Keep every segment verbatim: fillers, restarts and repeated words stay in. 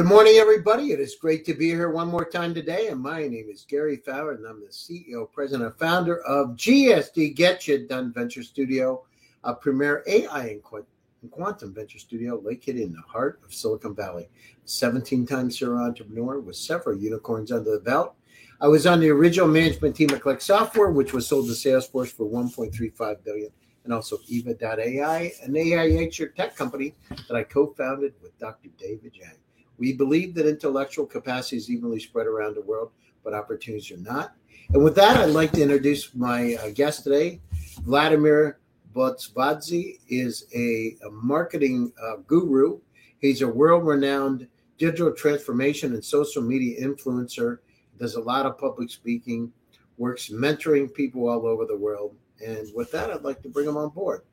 Good morning, everybody. It is great to be here one more time today. And my name is Gary Fowler, and I'm the C E O, president, and founder of G S D Get You Done Venture Studio, a premier A I and quantum venture studio located in the heart of Silicon Valley. seventeen-time serial entrepreneur with several unicorns under the belt. I was on the original management team at Click Software, which was sold to Salesforce for one point three five billion dollars, and also Eva dot A I, an A I nature tech company that I co-founded with Doctor David Yang. We believe that intellectual capacity is evenly spread around the world, but opportunities are not. And with that, I'd like to introduce my uh, guest today. Vladimer Botsvadze is a, a marketing uh, guru. He's a world-renowned digital transformation and social media influencer, does a lot of public speaking, works mentoring people all over the world. And with that, I'd like to bring him on board.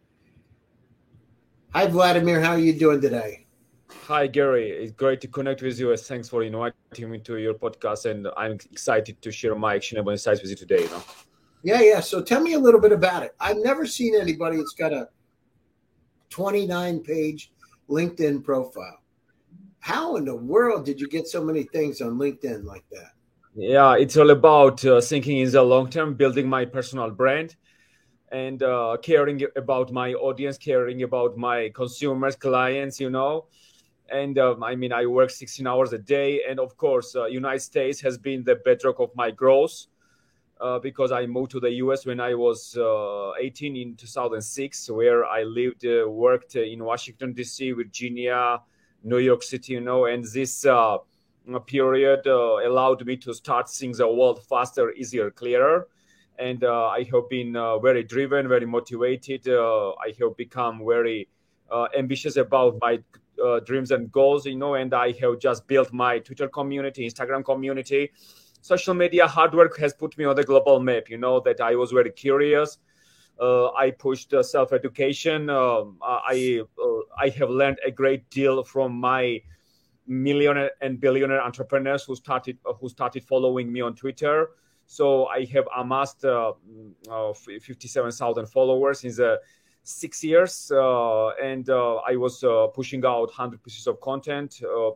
Hi, Vladimer. How are you doing today? Hi, Gary. It's great to connect with you, and thanks for inviting me to your podcast. And I'm excited to share my actionable insights with you today. You know? Yeah, yeah. So tell me a little bit about it. I've never seen anybody that's got a twenty-nine page LinkedIn profile. How in the world did you get so many things on LinkedIn like that? Yeah, it's all about uh, thinking in the long term, building my personal brand, and uh, caring about my audience, caring about my consumers, clients, you know. And um, I mean, I work sixteen hours a day. And of course, uh, United States has been the bedrock of my growth uh, because I moved to the U S when I was uh, eighteen in two thousand six, where I lived, uh, worked in Washington, D C, Virginia, New York City, you know. And this uh, period uh, allowed me to start seeing the world faster, easier, clearer. And uh, I have been uh, very driven, very motivated. Uh, I have become very uh, ambitious about my Uh, dreams and goals, you know, and I have just built my Twitter community, Instagram community. Social media hard work has put me on the global map, you know, that I was very curious. Uh, I pushed uh, self-education. Um, I uh, I have learned a great deal from my millionaire and billionaire entrepreneurs who started uh, who started following me on Twitter. So I have amassed uh, uh, fifty-seven thousand followers in the six years, uh, and uh, I was uh, pushing out one hundred pieces of content. Uh,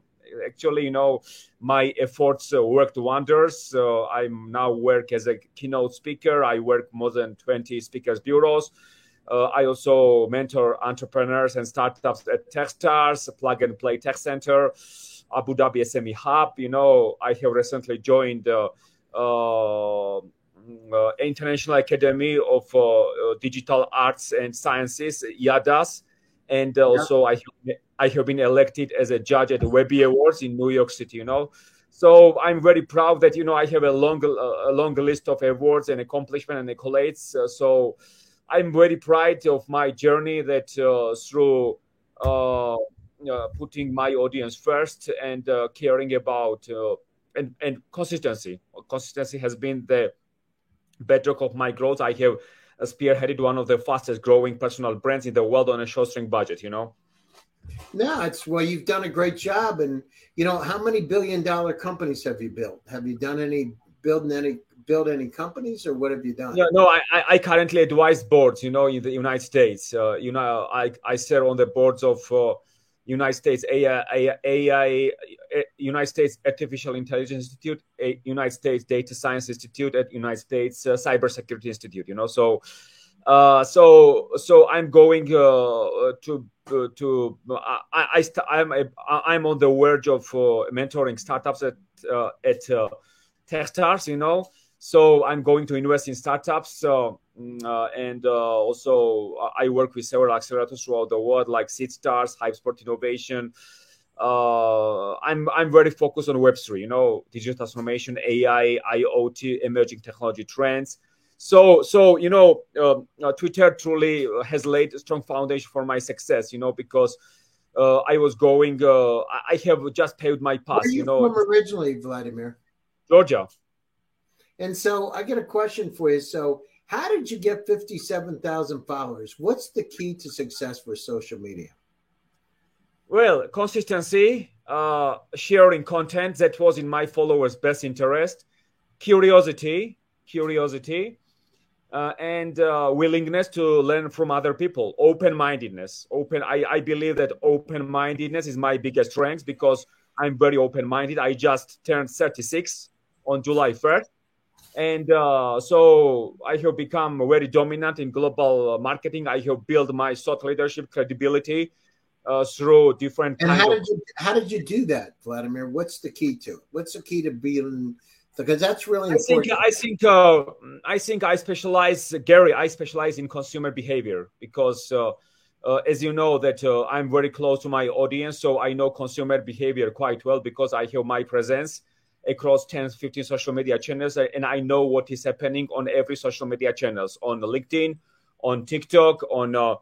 actually, you know, my efforts uh, worked wonders. Uh, I now work as a keynote speaker. I work more than twenty speakers bureaus. Uh, I also mentor entrepreneurs and startups at Techstars, Plug and Play Tech Center, Abu Dhabi S M E Hub. You know, I have recently joined uh, uh Uh, International Academy of uh, uh, Digital Arts and Sciences, I A D A S, and uh, yeah. also I have, I have been elected as a judge at the Webby Awards in New York City. You know, so I'm very proud that you know I have a long uh, a long list of awards and accomplishments and accolades. Uh, so I'm very proud of my journey that uh, through uh, uh, putting my audience first and uh, caring about uh, and and consistency. Consistency has been the bedrock of my growth. I have spearheaded one of the fastest growing personal brands in the world on a shoestring budget, you know? No, it's, well, you've done a great job. And, you know, how many billion dollar companies have you built? Have you done any, building any, build any companies or what have you done? Yeah, no, I, I currently advise boards, you know, in the United States. Uh, you know, I, I serve on the boards of uh, United States A I, A I, United States Artificial Intelligence Institute, United States Data Science Institute, at United States uh, Cybersecurity Institute. You know, so, uh, so, so I'm going uh, to uh, to uh, I, I st- I'm a, I'm on the verge of uh, mentoring startups at uh, at uh, Techstars. You know, so I'm going to invest in startups. Uh, Uh, and uh, also, I work with several accelerators throughout the world, like SeedStars, HypeSport Innovation. Uh, I'm I'm very focused on Web three, you know, digital transformation, A I, I O T, emerging technology trends. So, so you know, uh, Twitter truly has laid a strong foundation for my success, you know, because uh, I was going, uh, I have just paved my path, you, you know. Where are you from originally, Vladimer? Georgia. And so I get a question for you. So how did you get fifty-seven thousand followers? What's the key to success for social media? Well, consistency, uh, sharing content that was in my followers' best interest, curiosity, curiosity, uh, and uh, willingness to learn from other people, open-mindedness. Open. I, I believe that open-mindedness is my biggest strength because I'm very open-minded. I just turned thirty-six on July first. And uh, so I have become very dominant in global marketing. I have built my thought leadership credibility uh, through different. And how did you how did you do that, Vladimir? What's the key to it? What's the key to being? Because that's really important. I think I think uh, I think I specialize, Gary. I specialize in consumer behavior because, uh, uh, as you know, that uh, I'm very close to my audience, so I know consumer behavior quite well because I have my presence across ten, fifteen social media channels, and I know what is happening on every social media channels, on LinkedIn, on TikTok, on uh,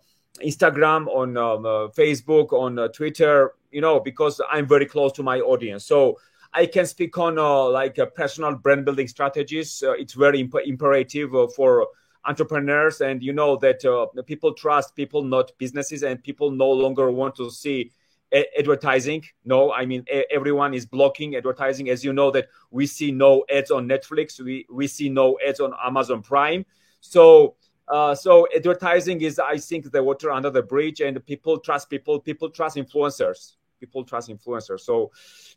Instagram, on um, uh, Facebook, on uh, Twitter, you know, because I'm very close to my audience. So I can speak on uh, like uh, personal brand building strategies. Uh, it's very imp- imperative uh, for entrepreneurs. And you know that uh, people trust people, not businesses, and people no longer want to see advertising. No, I mean, a- everyone is blocking advertising. As you know that we see no ads on Netflix. We we see no ads on Amazon Prime. So uh, so advertising is, I think, the water under the bridge, and people trust people. People trust influencers. People trust influencers. So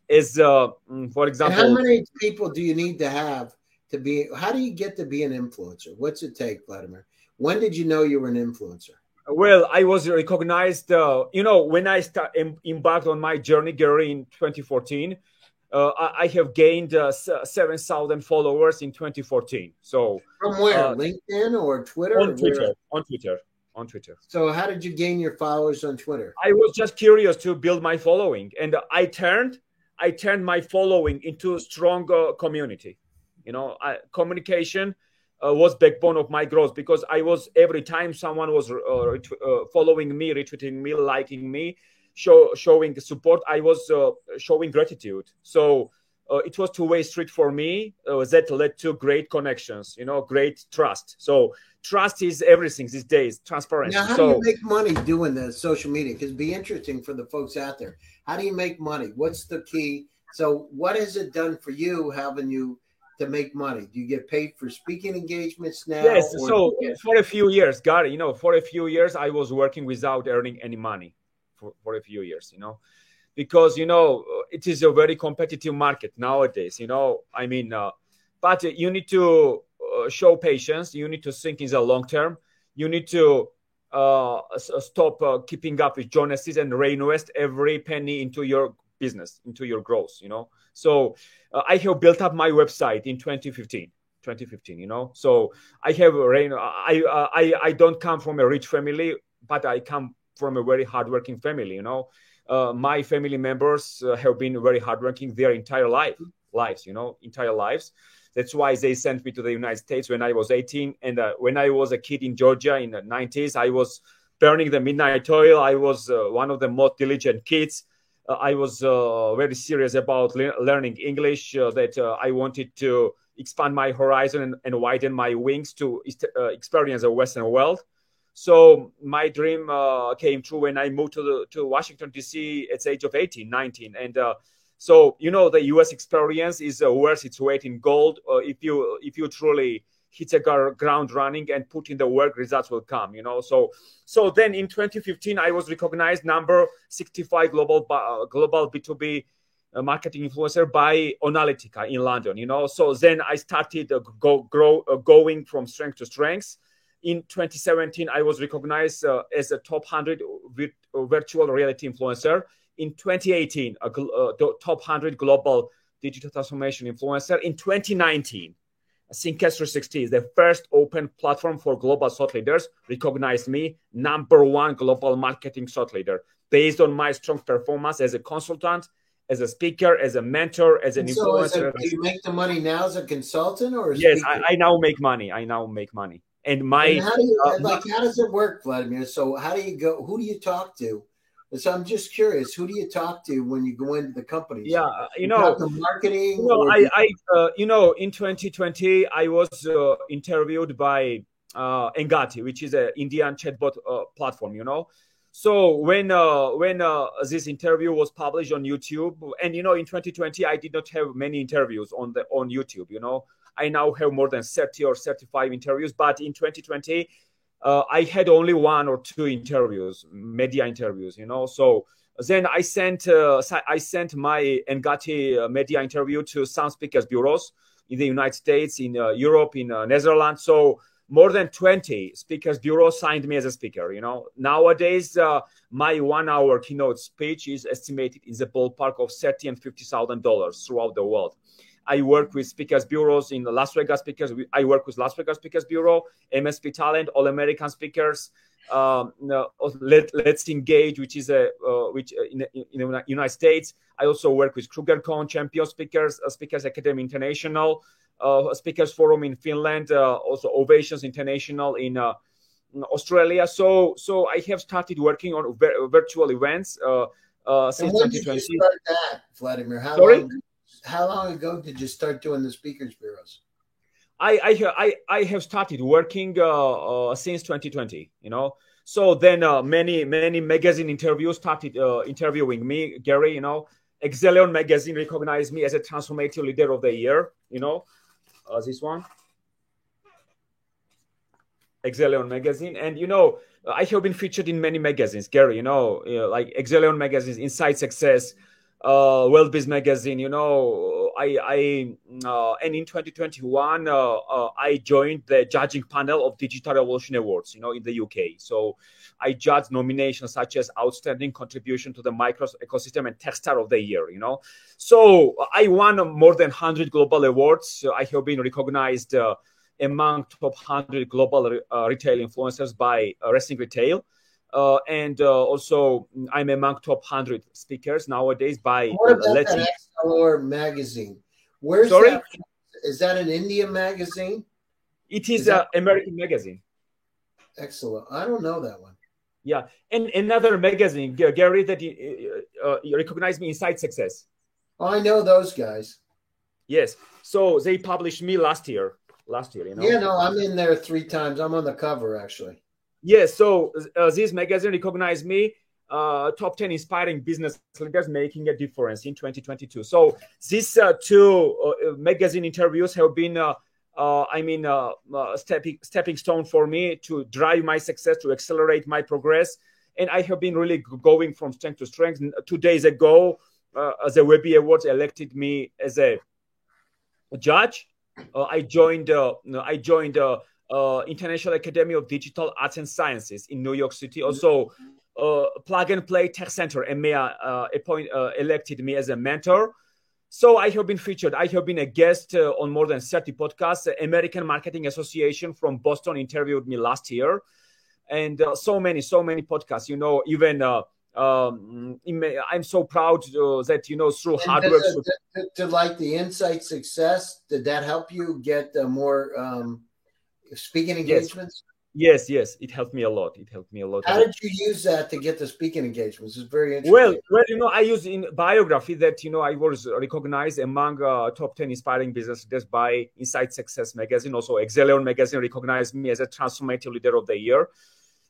as, uh, for example... And how many people do you need to have to be... How do you get to be an influencer? What's it take, Vladimir? When did you know you were an influencer? Well, I was recognized, uh, you know, when I start, em, embarked on my journey, Gary, in twenty fourteen, uh, I, I have gained uh, seven thousand followers in twenty fourteen. So from where? Uh, LinkedIn or Twitter? On or Twitter. Where? On Twitter. On Twitter. So how did you gain your followers on Twitter? I was just curious to build my following. And I turned I turned my following into a stronger community. You know, I, communication uh, was backbone of my growth because I was, every time someone was uh, retwe- uh, following me, retweeting me, liking me, show, showing support, I was uh, showing gratitude. So uh, it was two-way street for me. Uh, that led to great connections, you know, great trust. So trust is everything these days, transparency. Now, how so, do you make money doing the social media? Because it'd be interesting for the folks out there. How do you make money? What's the key? So what has it done for you, having you to make money? Do you get paid for speaking engagements now? Yes, so get- for a few years, got it. You know, for a few years, I was working without earning any money for, for a few years, you know, because, you know, it is a very competitive market nowadays, you know, I mean, uh, but you need to Uh, show patience. You need to think in the long term. You need to uh, s- stop uh, keeping up with Joneses and reinvest every penny into your business, into your growth, you know. So uh, I have built up my website in twenty fifteen, twenty fifteen, you know. So I have, rein- I, uh, I, I don't come from a rich family, but I come from a very hardworking family, you know. Uh, my family members uh, have been very hardworking their entire life, lives, you know, entire lives. That's why they sent me to the United States when I was eighteen. And uh, when I was a kid in Georgia in the nineties, I was burning the midnight oil. I was uh, one of the most diligent kids. Uh, I was uh, very serious about le- learning English, uh, that uh, I wanted to expand my horizon and, and widen my wings to uh, experience the Western world. So my dream uh, came true when I moved to, the, to Washington, D C at the age of eighteen, nineteen. And uh, So, you know, the U S experience is uh, worth its weight in gold. Uh, if you if you truly hit the gar- ground running and put in the work, results will come, you know. So so then in twenty fifteen, I was recognized number sixty-five global uh, global B two B uh, marketing influencer by Onalytica in London, you know. So then I started uh, go, grow, uh, going from strength to strength. In twenty seventeen, I was recognized uh, as a top one hundred virt- virtual reality influencer. In twenty eighteen, a uh, top one hundred global digital transformation influencer. In twenty nineteen, Thinkcast three sixty is the first open platform for global thought leaders, recognized me number one global marketing thought leader based on my strong performance as a consultant, as a speaker, as a mentor, as an and so influencer. A, do you make the money now as a consultant or? A yes, I, I now make money. I now make money. And my and how do you, uh, like how does it work, Vladimir? So how do you go? Who do you talk to? So I'm just curious, who do you talk to when you go into the company? Yeah, you, you know, marketing. You know, I, I uh, you know, in twenty twenty, I was uh, interviewed by uh, Engati, which is an Indian chatbot uh, platform. You know, so when uh, when uh, this interview was published on YouTube, and you know, in twenty twenty, I did not have many interviews on the on YouTube. You know, I now have more than thirty or thirty-five interviews, but in twenty twenty. Uh, I had only one or two interviews, media interviews, you know. So Then I sent uh, I sent my Engati media interview to some speakers bureaus in the United States, in uh, Europe, in uh, Netherlands. So more than twenty speakers bureaus signed me as a speaker. You know, nowadays uh, my one-hour keynote speech is estimated in the ballpark of thirty and fifty thousand dollars throughout the world. I work with speakers bureaus in the Las Vegas speakers. I work with Las Vegas Speakers Bureau, M S P Talent, All American Speakers. Um, no, let, let's engage, which is a uh, which uh, in, in the United States. I also work with KrugerCon, Champion Speakers, uh, Speakers Academy International, uh, Speakers Forum in Finland, uh, also Ovations International in, uh, in Australia. So, so I have started working on vir- virtual events uh, uh, since and when twenty twenty. Did you start that, Vladimir? How Sorry? Long, how long ago did you start doing the speakers bureaus? I, I I have started working uh, uh, since twenty twenty, you know. So then uh, many, many magazine interviews started uh, interviewing me, Gary, you know. Exeleon Magazine recognized me as a transformative leader of the year, you know, uh, this one. Exeleon Magazine. And, you know, I have been featured in many magazines, Gary, you know, you know like Exeleon Magazine, Insight Success, uh, World Biz Magazine, you know. I, I uh, and in twenty twenty-one, uh, uh, I joined the judging panel of Digital Revolution Awards, you know, in the U K. So I judged nominations such as Outstanding Contribution to the Microsoft Ecosystem and Techstar of the Year, you know. So I won more than one hundred global awards. I have been recognized uh, among top one hundred global re- uh, retail influencers by uh, Racing Retail. Uh, and uh, also, I'm among top one hundred speakers nowadays by uh, Letty. Exeleon magazine. Where's Sorry? That? Is that an India magazine? It is, is an that- American magazine. Excellent. I don't know that one. Yeah. And another magazine, Gary, that uh, recognized me, Insight Success. I know those guys. Yes. So they published me last year. Last year, you know? Yeah, no, I'm in there three times. I'm on the cover, actually. Yes, so uh, this magazine recognized me uh, top ten inspiring business leaders making a difference in twenty twenty-two. So these uh, two uh, magazine interviews have been, uh, uh, I mean, uh, uh, stepping stepping stone for me to drive my success, to accelerate my progress, and I have been really going from strength to strength. Two days ago, uh, the Webby Awards elected me as a judge. Uh, I joined. Uh, I joined. Uh, Uh, International Academy of Digital Arts and Sciences in New York City. Also, uh, Plug and Play Tech Center EMEA uh, appoint, uh, elected me as a mentor. So I have been featured. I have been a guest uh, on more than thirty podcasts. American Marketing Association from Boston interviewed me last year. And uh, so many, so many podcasts, you know, even uh, um, I'm so proud uh, that, you know, through and hard work. To, to, to like the Insight Success, did that help you get uh, more... Um... speaking engagements? Yes. yes yes it helped me a lot it helped me a lot how did you use that to get the speaking engagements? It's very interesting. Well well you know, I use in biography that, you know, I was recognized among uh, top ten inspiring business leaders by Insight Success magazine. Also Exeleon magazine recognized me as a transformative leader of the year,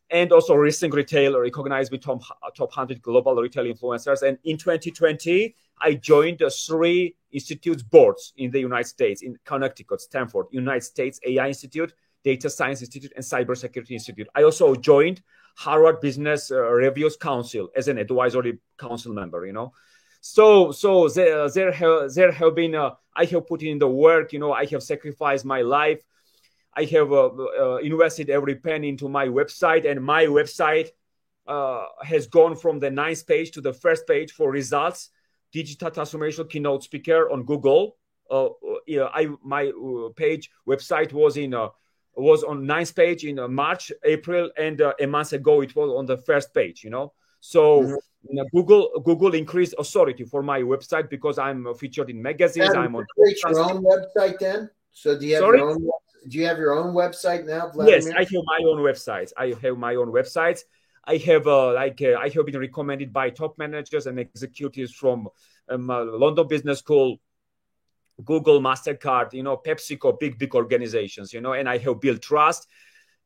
and also Recent Retail recognized me top, top one hundred global retail influencers. And in twenty twenty, I joined the three institutes boards in the United States, in Connecticut, Stanford, United States A I Institute, Data Science Institute, and Cybersecurity Institute. I also joined Harvard Business uh, Reviews Council as an advisory council member, you know. So so there, there, have, there have been, uh, I have put in the work, you know, I have sacrificed my life. I have uh, uh, invested every penny into my website, and my website uh, has gone from the ninth page to the first page for results. Digital transformation keynote speaker on Google. Uh, yeah, I my uh, page website was in... Uh, was on ninth page in uh, March, April, and uh, a month ago it was on the first page, you know. So mm-hmm. you know, Google Google increased authority for my website because I'm featured in magazines. Adam, I'm on you your own website then? So do you have Sorry? your own do you have your own website now, Vladimir? Yes, I have my own websites. I have my own websites. I have uh, like uh, I have been recommended by top managers and executives from um, uh, London Business School, Google, Mastercard, you know, PepsiCo, big, big organizations, you know, and I have built trust.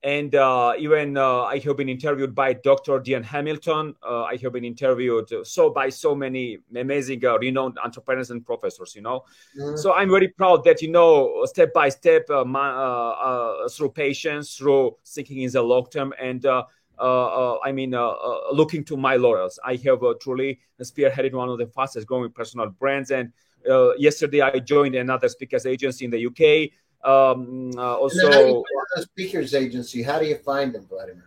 And uh, even uh, I have been interviewed by Doctor Dean Hamilton. Uh, I have been interviewed so by so many amazing, uh, renowned entrepreneurs and professors, you know. Mm-hmm. So I'm very proud that, you know, step by step, uh, my, uh, uh, through patience, through thinking in the long term, and uh, uh, uh, I mean, uh, uh, looking to my laurels. I have uh, truly spearheaded one of the fastest growing personal brands. And uh, yesterday I joined another speakers agency in the U K. Um, uh, also, how do you find a speakers agency? How do you find them, Vladimir?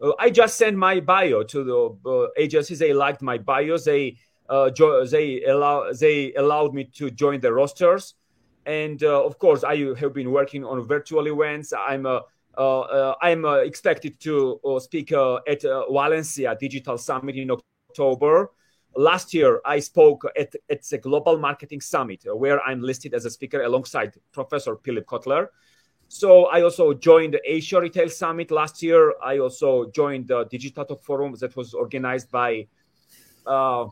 Uh, I just sent my bio to the uh, agencies. They liked my bio. They uh, jo- they allow they allowed me to join the rosters. And uh, of course, I have been working on virtual events. I'm uh, uh, uh, I'm uh, expected to uh, speak uh, at uh, Valencia Digital Summit in October. Last year, I spoke at at the Global Marketing Summit, where I'm listed as a speaker alongside Professor Philip Kotler. So I also joined the Asia Retail Summit last year. I also joined the Digital Talk Forum that was organized by uh,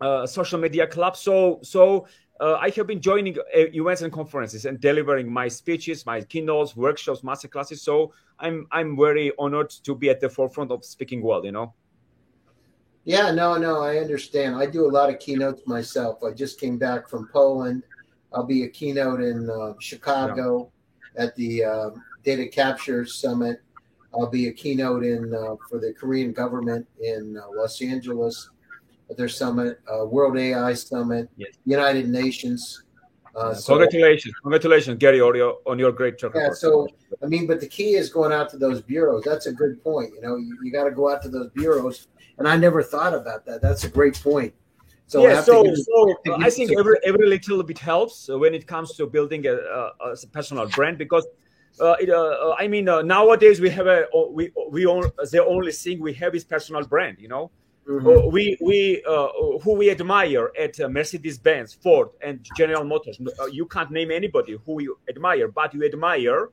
uh, Social Media Club. So so. Uh, I have been joining uh, events and conferences and delivering my speeches, my keynotes, workshops, masterclasses. So I'm I'm very honored to be at the forefront of speaking world, you know? Yeah, no, no, I understand. I do a lot of keynotes myself. I just came back from Poland. I'll be a keynote in uh, Chicago yeah. at the uh, Data Capture Summit. I'll be a keynote in uh, for the Korean government in uh, Los Angeles. Their summit, uh, World A I Summit, yes. United Nations. Uh, so, congratulations, congratulations, Gary, on your, on your great job. Yeah, so I mean, but the key is going out to those bureaus. That's a good point. You know, you, you got to go out to those bureaus, and I never thought about that. That's a great point. So yeah, I so, give, so I, I think to- every every little bit helps when it comes to building a, a, a personal brand because. Uh, it, uh, I mean, uh, nowadays we have a we we own, the only thing we have is personal brand. You know. Mm-hmm. We we uh, who we admire at uh, Mercedes-Benz, Ford, and General Motors. Uh, you can't name anybody who you admire, but you admire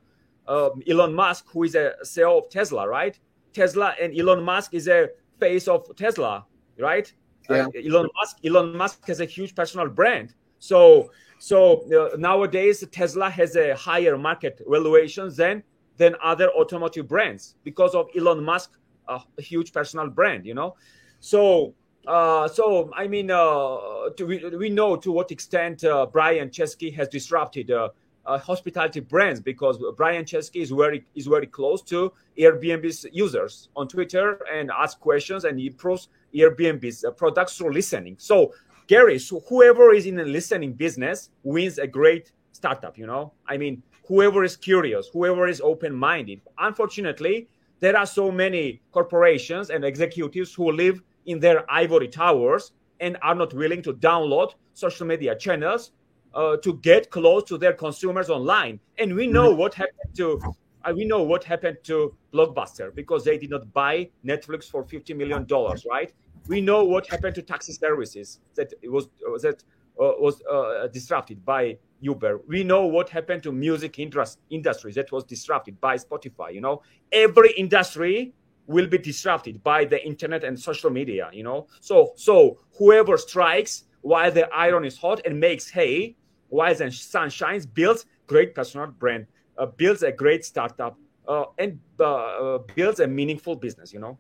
um, Elon Musk, who is a C E O of Tesla, right? Tesla and Elon Musk is a face of Tesla, right? Yeah. Uh, Elon Musk. Elon Musk has a huge personal brand. So so uh, nowadays Tesla has a higher market valuation than than other automotive brands because of Elon Musk, uh, a huge personal brand, you know. So, uh, so I mean, uh, to, we, we know to what extent uh, Brian Chesky has disrupted uh, uh, hospitality brands because Brian Chesky is very is very close to Airbnb's users on Twitter and asks questions and improves Airbnb's uh, products through listening. So, Gary, so whoever is in the listening business wins a great startup. You know, I mean, whoever is curious, whoever is open-minded. Unfortunately, there are so many corporations and executives who live in their ivory towers and are not willing to download social media channels uh, to get close to their consumers online. And we know what happened to uh, we know what happened to Blockbuster because they did not buy Netflix for fifty million dollars, right? We know what happened to taxi services that it was uh, that uh, was uh, disrupted by Uber. We know what happened to music industry, industry that was disrupted by Spotify. You know, every industry will be disrupted by the internet and social media. You know, so so whoever strikes while the iron is hot and makes hay while the sun shines builds great personal brand, uh, builds a great startup, uh, and uh, builds a meaningful business. You know.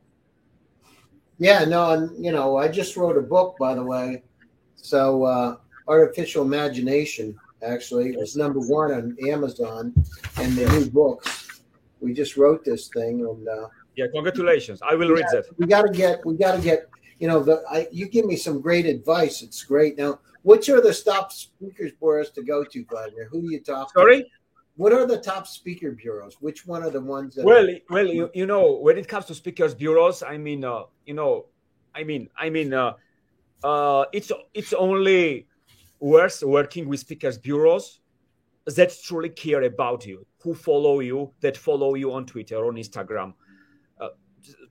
Yeah, no, and you know, I just wrote a book, by the way. So uh, Artificial Imagination. Actually, it was number one on Amazon and the new books. We just wrote this thing, and uh, yeah, congratulations! I will read that. We gotta get, we gotta get. You know, the I, you give me some great advice. It's great. Now, which are the top speakers bureaus to go to, Vladimir? Who do you talk to? Sorry, what are the top speaker bureaus? Which one are the ones that? Well, are- well, you, you know, when it comes to speakers bureaus, I mean, uh, you know, I mean, I mean, uh, uh, it's it's only. worth working with speakers bureaus that truly care about you, who follow you, that follow you on Twitter, on Instagram, uh,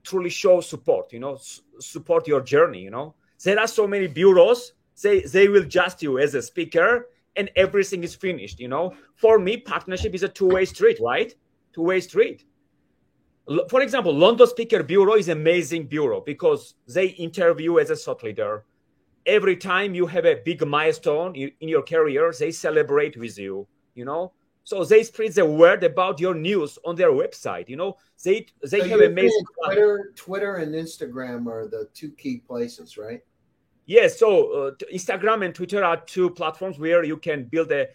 truly show support, you know, S- support your journey, you know. There are so many bureaus, they, they will just you as a speaker and everything is finished, you know. For me, partnership is a two-way street, right? Two-way street. L- for example, London Speaker Bureau is an amazing bureau because they interview as a thought leader. Every time you have a big milestone in your career, they celebrate with you, you know? So they spread the word about your news on their website, you know? They they so have amazing... Twitter, Twitter and Instagram are the two key places, right? Yes, yeah, so uh, Instagram and Twitter are two platforms where you can build a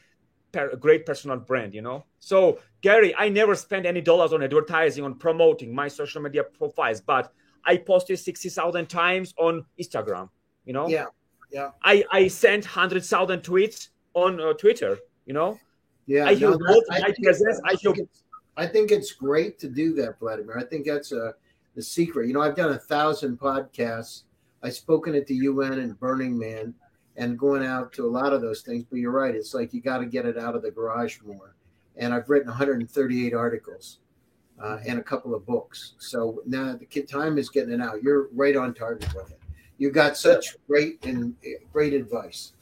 per, great personal brand, you know? So Gary, I never spent any dollars on advertising, on promoting my social media profiles, but I posted sixty thousand times on Instagram, you know? Yeah, yeah. I, I sent one hundred thousand tweets on uh, Twitter, you know? Yeah. I, no, that, I, I, presents, I, I, think I think it's great to do that, Vladimir. I think that's a, the secret. You know, I've done a thousand podcasts. I've spoken at the U N and Burning Man and going out to a lot of those things. But you're right. It's like you got to get it out of the garage more. And I've written one hundred thirty-eight articles uh, and a couple of books. So now the time is getting it out. You're right on target with it. You got such great and great advice.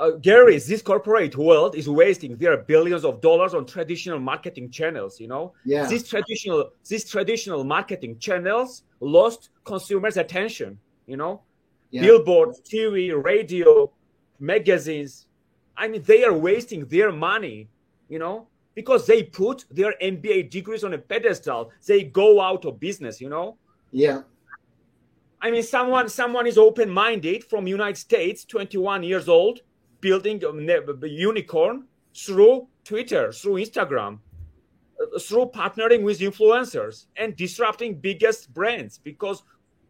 Uh, Gary, this corporate world is wasting their billions of dollars on traditional marketing channels, you know? Yeah. These traditional, these traditional marketing channels lost consumers' attention, you know? Yeah. Billboards, T V, radio, magazines. I mean, they are wasting their money, you know? Because they put their M B A degrees on a pedestal. They go out of business, you know? Yeah. I mean, someone someone is open-minded from United States, twenty-one years old, building a unicorn through Twitter, through Instagram, through partnering with influencers and disrupting biggest brands because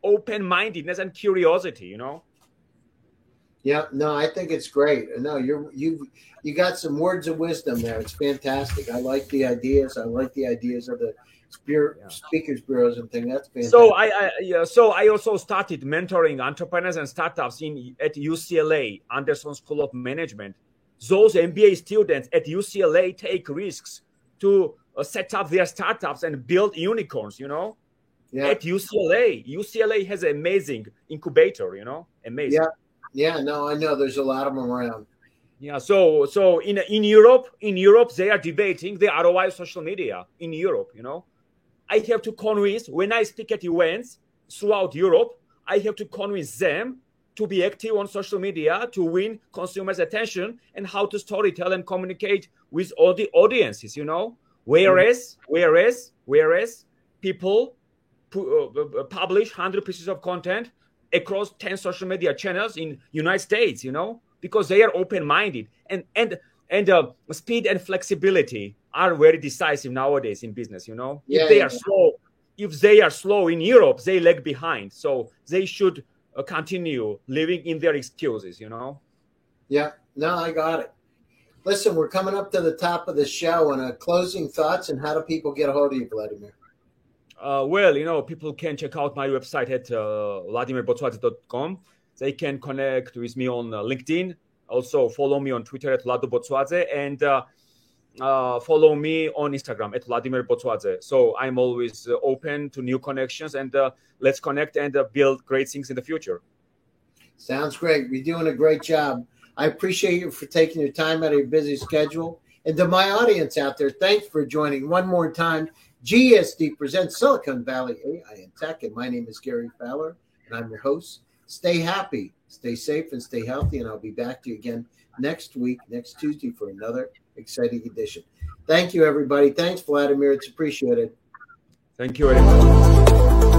open-mindedness and curiosity, you know? Yeah, no, I think it's great. No, you're, you you got some words of wisdom there. It's fantastic. I like the ideas. I like the ideas of the spear, yeah. speakers bureaus and thing. That's fantastic. So I, I yeah, so I also started mentoring entrepreneurs and startups in at U C L A, Anderson School of Management. Those M B A students at U C L A take risks to uh, set up their startups and build unicorns, you know? Yeah. At U C L A. U C L A has an amazing incubator, you know? Amazing. Yeah. Yeah, no, I know there's a lot of them around. Yeah, so so in in Europe, in Europe they are debating the R O I of social media in Europe, you know. I have to convince, when I speak at events throughout Europe, I have to convince them to be active on social media to win consumers' attention and how to storytell and communicate with all the audiences, you know. Whereas, whereas, whereas people pu- uh, publish one hundred pieces of content across ten social media channels in United States, you know, because they are open-minded and and and uh, speed and flexibility are very decisive nowadays in business, you know. Yeah, if they yeah, are yeah. slow, if they are slow in Europe, they lag behind. So they should uh, continue living in their excuses, you know. Yeah, no, I got it. Listen, we're coming up to the top of the show, and uh, closing thoughts and how do people get a hold of you, Vladimir? Uh, well, you know, people can check out my website at uh, Vladimer Botsvadze dot com. They can connect with me on uh, LinkedIn. Also, follow me on Twitter at Vlado Botsvadze, and uh, uh, follow me on Instagram at Vladimer Botsvadze. So I'm always uh, open to new connections, and uh, let's connect and uh, build great things in the future. Sounds great. You're doing a great job. I appreciate you for taking your time out of your busy schedule. And to my audience out there, thanks for joining one more time. G S D presents Silicon Valley A I and Tech, and my name is Gary Fowler, and I'm your host. Stay happy, stay safe, and stay healthy, and I'll be back to you again next week, next Tuesday, for another exciting edition. Thank you, everybody. Thanks, Vladimir. It's appreciated. Thank you, everybody.